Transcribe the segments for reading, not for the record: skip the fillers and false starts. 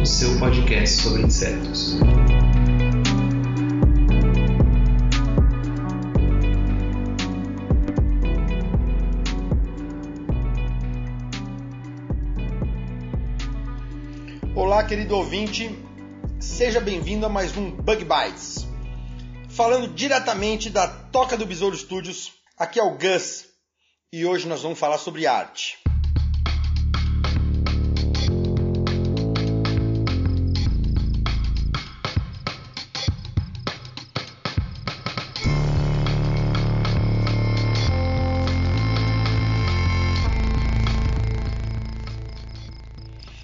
o seu podcast sobre insetos. Olá, querido ouvinte, seja bem-vindo a mais um Bug Bites. Falando diretamente da Toca do Besouro Studios, aqui é o Gus e hoje nós vamos falar sobre arte.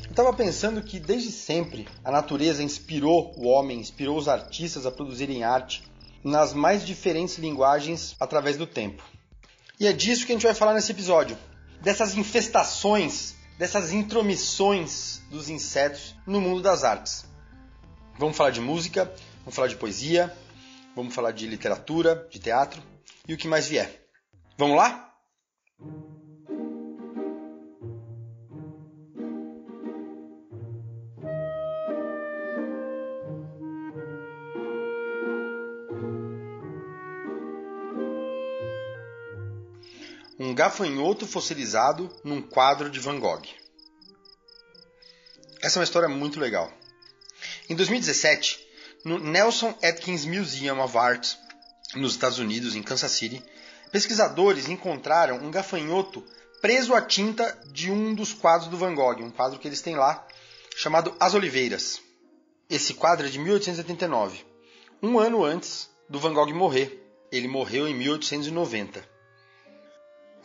Eu estava pensando que desde sempre a natureza inspirou o homem, inspirou os artistas a produzirem arte nas mais diferentes linguagens através do tempo. E é disso que a gente vai falar nesse episódio, dessas infestações, dessas intromissões dos insetos no mundo das artes. Vamos falar de música, vamos falar de poesia, vamos falar de literatura, de teatro e o que mais vier. Vamos lá? Um gafanhoto fossilizado num quadro de Van Gogh. Essa é uma história muito legal. Em 2017, no Nelson Atkins Museum of Art, nos Estados Unidos, em Kansas City, pesquisadores encontraram um gafanhoto preso à tinta de um dos quadros do Van Gogh, um quadro que eles têm lá, chamado As Oliveiras. Esse quadro é de 1889, um ano antes do Van Gogh morrer. Ele morreu em 1890.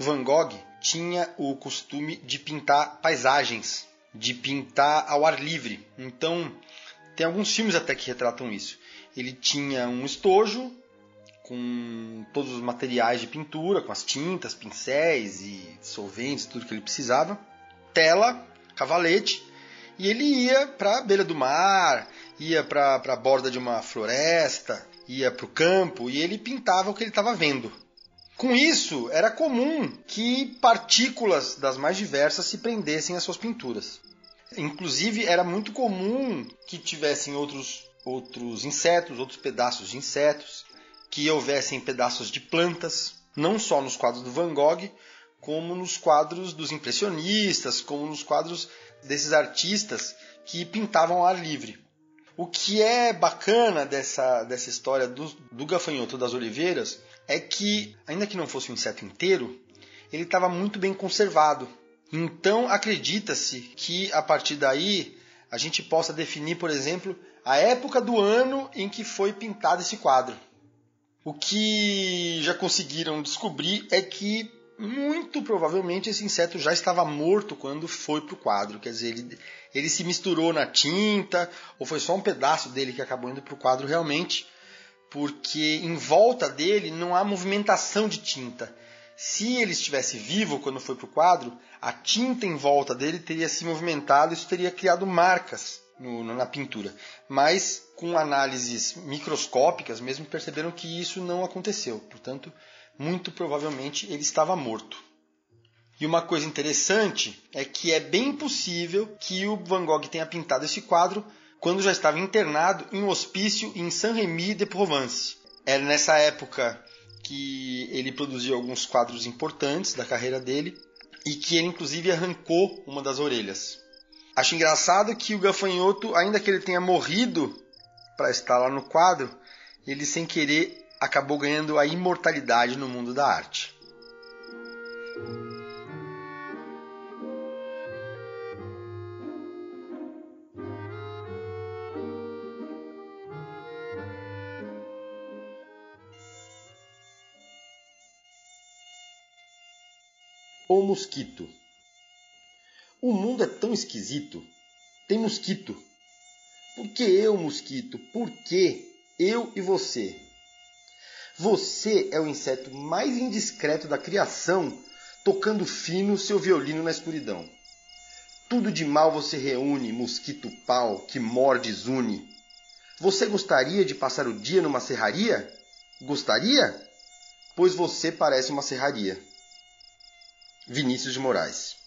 Van Gogh tinha o costume de pintar paisagens, de pintar ao ar livre. Então, tem alguns filmes até que retratam isso. Ele tinha um estojo com todos os materiais de pintura, com as tintas, pincéis e solventes, tudo que ele precisava, tela, cavalete, e ele ia para a beira do mar, ia para a borda de uma floresta, ia para o campo, e ele pintava o que ele estava vendo. Com isso, era comum que partículas das mais diversas se prendessem às suas pinturas. Inclusive, era muito comum que tivessem outros insetos, outros pedaços de insetos, que houvessem pedaços de plantas, não só nos quadros do Van Gogh, como nos quadros dos impressionistas, como nos quadros desses artistas que pintavam ao ar livre. O que é bacana dessa história do gafanhoto das oliveiras é que, ainda que não fosse um inseto inteiro, ele estava muito bem conservado. Então, acredita-se que, a partir daí, a gente possa definir, por exemplo, a época do ano em que foi pintado esse quadro. O que já conseguiram descobrir é que, muito provavelmente, esse inseto já estava morto quando foi para o quadro. Quer dizer, ele se misturou na tinta, ou foi só um pedaço dele que acabou indo para o quadro realmente, porque em volta dele não há movimentação de tinta. Se ele estivesse vivo quando foi para o quadro, a tinta em volta dele teria se movimentado, isso teria criado marcas na pintura. Mas com análises microscópicas mesmo perceberam que isso não aconteceu. Portanto, muito provavelmente ele estava morto. E uma coisa interessante é que é bem possível que o Van Gogh tenha pintado esse quadro quando já estava internado em um hospício em Saint-Rémy-de-Provence. Era nessa época que ele produziu alguns quadros importantes da carreira dele e que ele, inclusive, arrancou uma das orelhas. Acho engraçado que o gafanhoto, ainda que ele tenha morrido para estar lá no quadro, ele, sem querer, acabou ganhando a imortalidade no mundo da arte. O mosquito. O mundo é tão esquisito tem mosquito. Por que eu, mosquito? Por que eu e você? Você é o inseto mais indiscreto da criação, tocando fino seu violino na escuridão. Tudo de mal você reúne, mosquito pau que morde e zune. Você gostaria de passar o dia numa serraria? Gostaria? Pois você parece uma serraria. Vinícius de Moraes.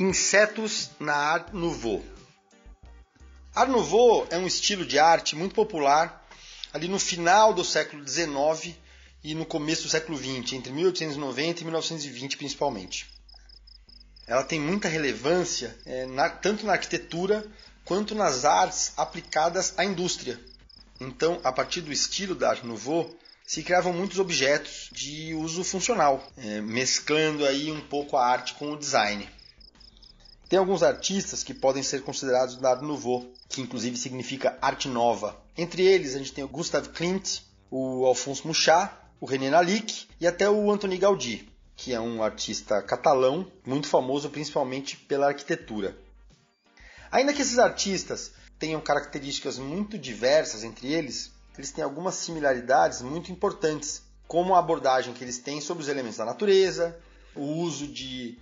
Insetos na Art Nouveau. Art Nouveau é um estilo de arte muito popular ali no final do século XIX e no começo do século XX, entre 1890 e 1920 principalmente. Ela tem muita relevância tanto na arquitetura quanto nas artes aplicadas à indústria. Então, a partir do estilo da Art Nouveau, se criavam muitos objetos de uso funcional, mesclando aí um pouco a arte com o design. Tem alguns artistas que podem ser considerados da Art Nouveau, que inclusive significa arte nova. Entre eles a gente tem o Gustav Klimt, o Alphonse Mucha, o René Lalique e até o Antoni Gaudí, que é um artista catalão, muito famoso principalmente pela arquitetura. Ainda que esses artistas tenham características muito diversas entre eles, eles têm algumas similaridades muito importantes, como a abordagem que eles têm sobre os elementos da natureza, o uso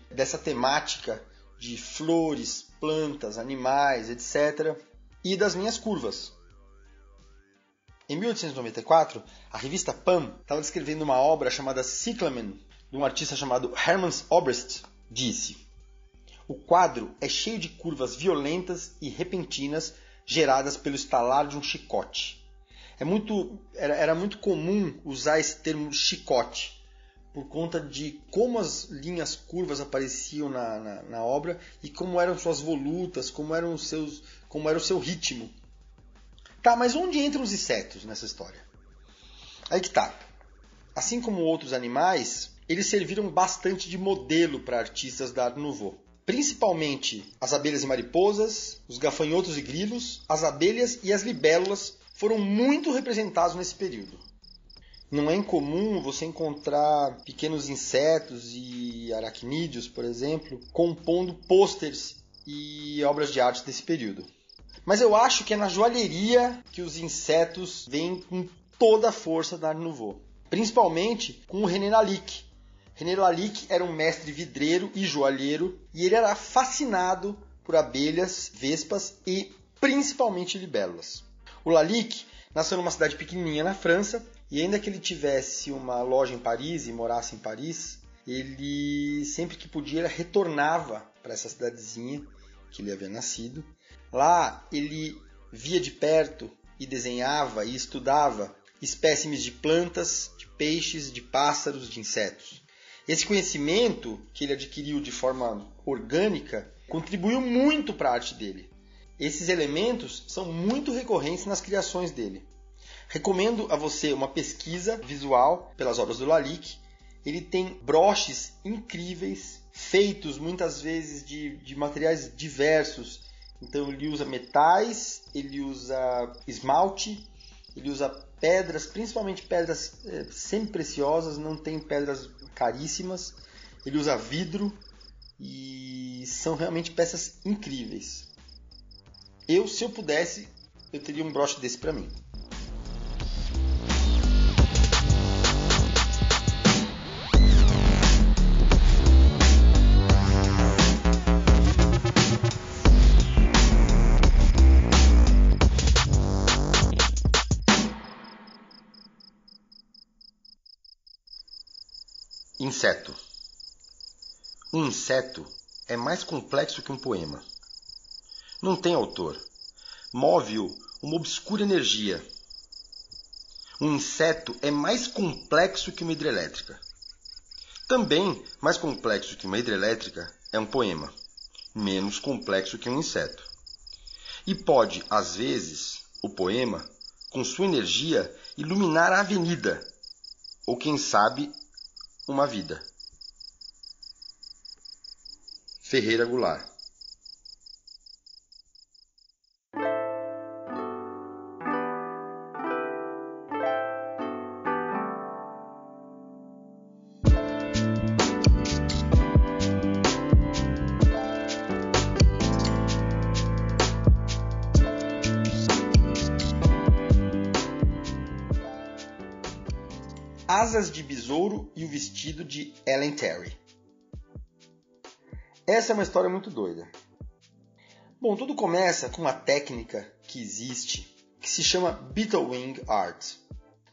dessa temática de flores, plantas, animais, etc., e das linhas curvas. Em 1894, a revista Pan estava descrevendo uma obra chamada Cyclamen, de um artista chamado Hermanns Oberst, disse: "O quadro é cheio de curvas violentas e repentinas geradas pelo estalar de um chicote." Era muito comum usar esse termo chicote, por conta de como as linhas curvas apareciam na obra e como eram suas volutas, como era o seu ritmo. Tá, mas onde entram os insetos nessa história? Aí que tá. Assim como outros animais, eles serviram bastante de modelo para artistas da Art Nouveau. Principalmente as abelhas e mariposas, os gafanhotos e grilos, as abelhas e as libélulas foram muito representados nesse período. Não é incomum você encontrar pequenos insetos e aracnídeos, por exemplo, compondo pôsteres e obras de arte desse período. Mas eu acho que é na joalheria que os insetos vêm com toda a força da Art Nouveau, principalmente com o René Lalique. René Lalique era um mestre vidreiro e joalheiro, e ele era fascinado por abelhas, vespas e principalmente libélulas. O Lalique nasceu numa cidade pequenininha na França, e ainda que ele tivesse uma loja em Paris e morasse em Paris, ele sempre que podia retornava para essa cidadezinha que ele havia nascido. Lá ele via de perto e desenhava e estudava espécimes de plantas, de peixes, de pássaros, de insetos. Esse conhecimento que ele adquiriu de forma orgânica contribuiu muito para a arte dele. Esses elementos são muito recorrentes nas criações dele. Recomendo a você uma pesquisa visual pelas obras do Lalique. Ele tem broches incríveis, feitos muitas vezes de materiais diversos. Então ele usa metais, ele usa esmalte, ele usa pedras, principalmente pedras semi-preciosas, não tem pedras caríssimas. Ele usa vidro e são realmente peças incríveis. Se eu pudesse, eu teria um broche desse para mim. Inseto. Um inseto é mais complexo que um poema. Não tem autor. Move-o uma obscura energia. Um inseto é mais complexo que uma hidrelétrica. Também mais complexo que uma hidrelétrica é um poema. Menos complexo que um inseto. E pode, às vezes, o poema, com sua energia, iluminar a avenida. ou quem sabe, uma vida. Ferreira Goulart. Asas de Besouro e o Vestido de Ellen Terry. Essa é uma história muito doida. Bom, tudo começa com uma técnica que existe, que se chama Beetlewing Art.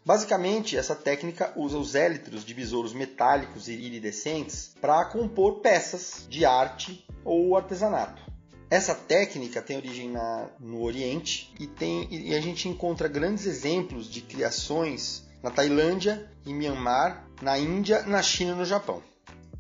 Basicamente, essa técnica usa os élitros de besouros metálicos e iridescentes para compor peças de arte ou artesanato. Essa técnica tem origem no Oriente e a gente encontra grandes exemplos de criações na Tailândia, em Myanmar, na Índia, na China e no Japão.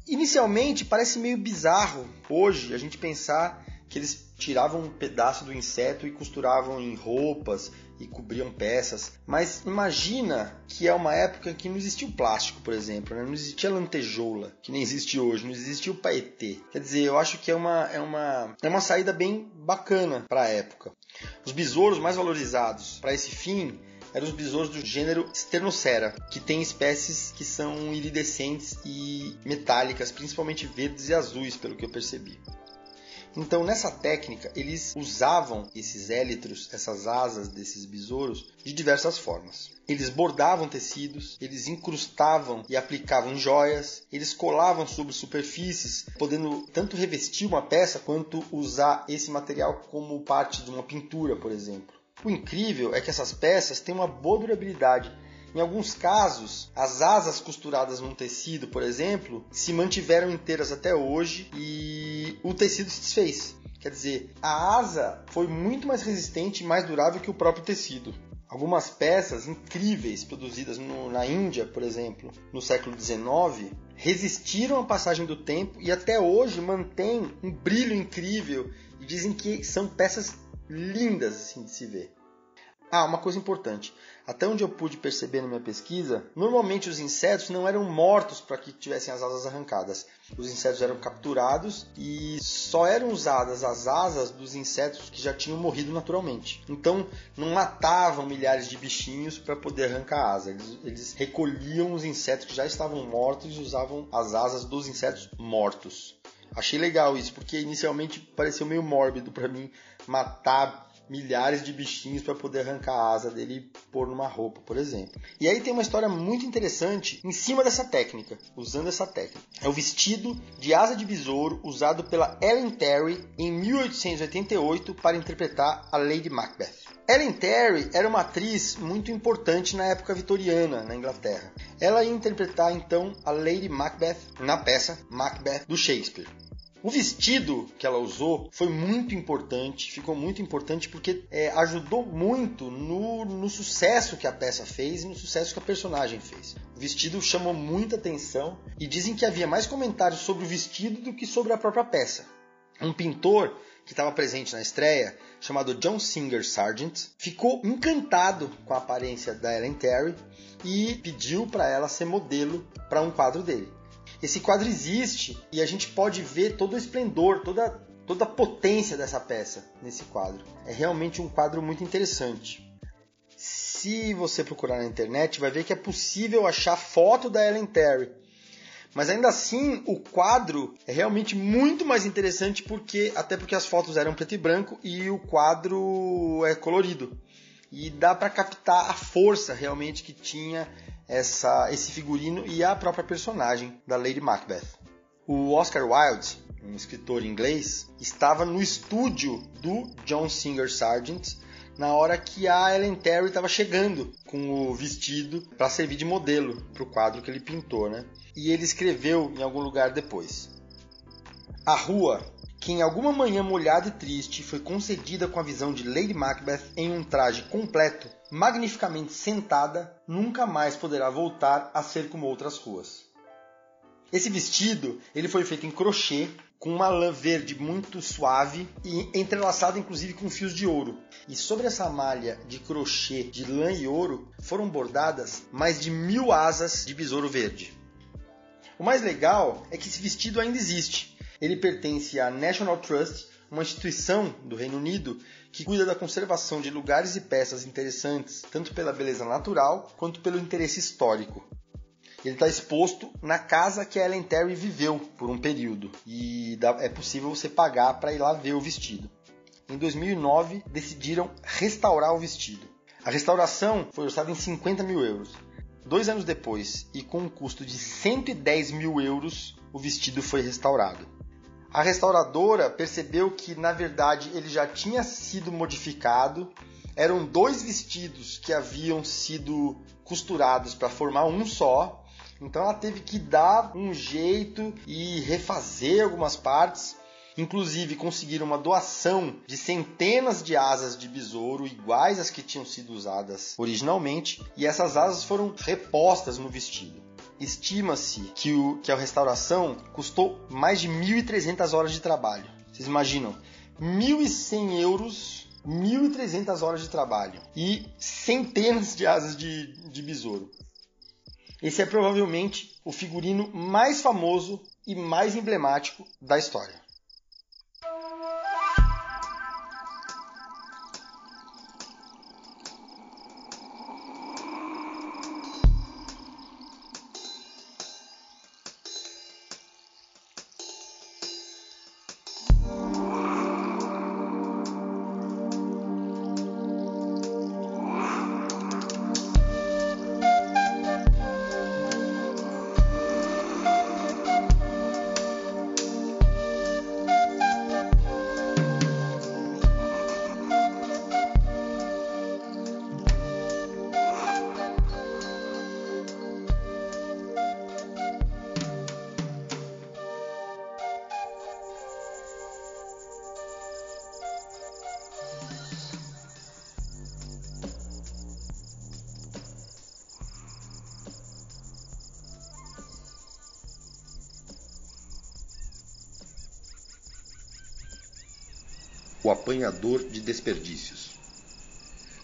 Inicialmente parece meio bizarro hoje a gente pensar que eles tiravam um pedaço do inseto e costuravam em roupas e cobriam peças, mas imagina que é uma época em que não existia o plástico, por exemplo, né? Não existia a lantejoula, que nem existe hoje, não existia o paetê. Quer dizer, eu acho que é uma saída bem bacana para a época. Os besouros mais valorizados para esse fim eram os besouros do gênero Sternocera, que tem espécies que são iridescentes e metálicas, principalmente verdes e azuis, pelo que eu percebi. Então, nessa técnica, eles usavam esses élitros, essas asas desses besouros, de diversas formas. Eles bordavam tecidos, eles incrustavam e aplicavam joias, eles colavam sobre superfícies, podendo tanto revestir uma peça quanto usar esse material como parte de uma pintura, por exemplo. O incrível é que essas peças têm uma boa durabilidade. Em alguns casos, as asas costuradas num tecido, por exemplo, se mantiveram inteiras até hoje e o tecido se desfez. Quer dizer, a asa foi muito mais resistente e mais durável que o próprio tecido. Algumas peças incríveis produzidas na Índia, por exemplo, no século XIX, resistiram à passagem do tempo e até hoje mantêm um brilho incrível e dizem que são peças lindas assim de se ver. Ah, uma coisa importante. Até onde eu pude perceber na minha pesquisa, normalmente os insetos não eram mortos para que tivessem as asas arrancadas. Os insetos eram capturados e só eram usadas as asas dos insetos que já tinham morrido naturalmente. Então, não matavam milhares de bichinhos para poder arrancar a asa. Eles recolhiam os insetos que já estavam mortos e usavam as asas dos insetos mortos. Achei legal isso, porque inicialmente pareceu meio mórbido para mim matar milhares de bichinhos para poder arrancar a asa dele e pôr numa roupa, por exemplo. E aí tem uma história muito interessante em cima dessa técnica, usando essa técnica. É o vestido de asa de besouro usado pela Ellen Terry em 1888 para interpretar a Lady Macbeth. Ellen Terry era uma atriz muito importante na época vitoriana, na Inglaterra. Ela ia interpretar, então, a Lady Macbeth na peça Macbeth, do Shakespeare. O vestido que ela usou foi muito importante, ficou muito importante porque ajudou muito no sucesso que a peça fez e no sucesso que a personagem fez. O vestido chamou muita atenção e dizem que havia mais comentários sobre o vestido do que sobre a própria peça. Um pintor que estava presente na estreia, chamado John Singer Sargent, ficou encantado com a aparência da Ellen Terry e pediu para ela ser modelo para um quadro dele. Esse quadro existe e a gente pode ver todo o esplendor, toda a potência dessa peça nesse quadro. É realmente um quadro muito interessante. Se você procurar na internet, vai ver que é possível achar foto da Ellen Terry. Mas ainda assim, o quadro é realmente muito mais interessante, até porque as fotos eram preto e branco e o quadro é colorido. E dá para captar a força realmente que tinha esse figurino e a própria personagem da Lady Macbeth. O Oscar Wilde, um escritor inglês, estava no estúdio do John Singer Sargent na hora que a Ellen Terry estava chegando com o vestido para servir de modelo para o quadro que ele pintou, né? E ele escreveu em algum lugar depois: a rua, que em alguma manhã molhada e triste foi concedida com a visão de Lady Macbeth em um traje completo, magnificamente sentada, nunca mais poderá voltar a ser como outras ruas. Esse vestido ele foi feito em crochê, com uma lã verde muito suave e entrelaçada inclusive com fios de ouro. E sobre essa malha de crochê de lã e ouro foram bordadas mais de 1000 asas de besouro verde. O mais legal é que esse vestido ainda existe. Ele pertence à National Trust, uma instituição do Reino Unido que cuida da conservação de lugares e peças interessantes, tanto pela beleza natural quanto pelo interesse histórico. Ele está exposto na casa que a Ellen Terry viveu por um período e é possível você pagar para ir lá ver o vestido. Em 2009, decidiram restaurar o vestido. A restauração foi orçada em 50 mil euros. 2 anos depois, e com um custo de 110 mil euros, o vestido foi restaurado. A restauradora percebeu que, na verdade, ele já tinha sido modificado. Eram 2 vestidos que haviam sido costurados para formar um só. Então ela teve que dar um jeito e refazer algumas partes. Inclusive conseguiram uma doação de centenas de asas de besouro iguais às que tinham sido usadas originalmente. E essas asas foram repostas no vestido. Estima-se que a restauração custou mais de 1.300 horas de trabalho. Vocês imaginam? 1.100 euros, 1.300 horas de trabalho e centenas de asas de besouro. Esse é provavelmente o figurino mais famoso e mais emblemático da história. O apanhador de desperdícios.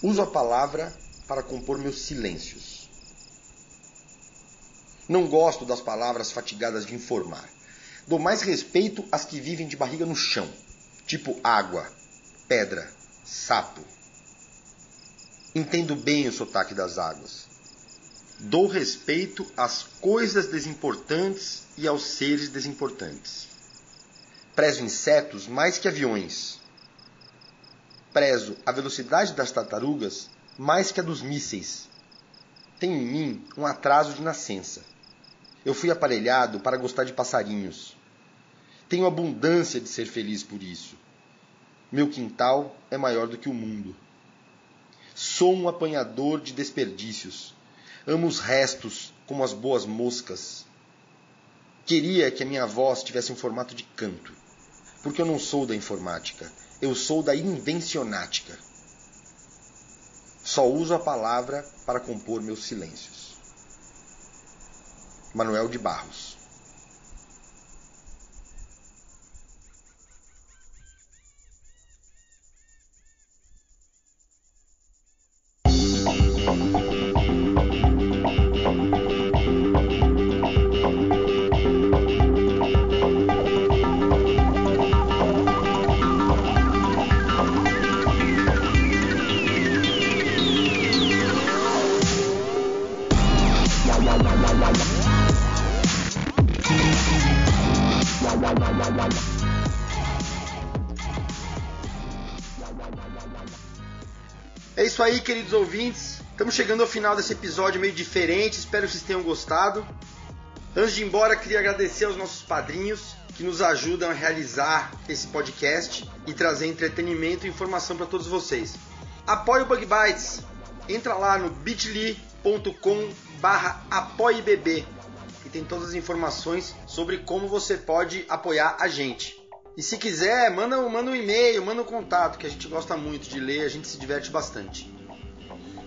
Uso a palavra para compor meus silêncios. Não gosto das palavras fatigadas de informar. Dou mais respeito às que vivem de barriga no chão, tipo água, pedra, sapo. Entendo bem o sotaque das águas. Dou respeito às coisas desimportantes e aos seres desimportantes. Prezo insetos mais que aviões. Prezo a velocidade das tartarugas mais que a dos mísseis. Tenho em mim um atraso de nascença. Eu fui aparelhado para gostar de passarinhos. Tenho abundância de ser feliz por isso. Meu quintal é maior do que o mundo. Sou um apanhador de desperdícios. Amo os restos como as boas moscas. Queria que a minha voz tivesse um formato de canto, porque eu não sou da informática. Eu sou da invencionática. Só uso a palavra para compor meus silêncios. Manuel de Barros. É isso aí, queridos ouvintes. Estamos chegando ao final desse episódio meio diferente. Espero que vocês tenham gostado. Antes de ir embora, queria agradecer aos nossos padrinhos que nos ajudam a realizar esse podcast e trazer entretenimento e informação para todos vocês. Apoie o Bug Bites. Entra lá no bit.ly.com/apoiebb e tem todas as informações sobre como você pode apoiar a gente. E se quiser, manda um e-mail, manda um contato, que a gente gosta muito de ler, a gente se diverte bastante.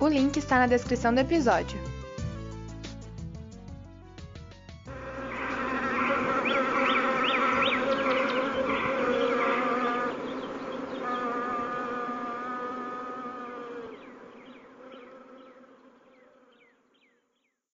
O link está na descrição do episódio.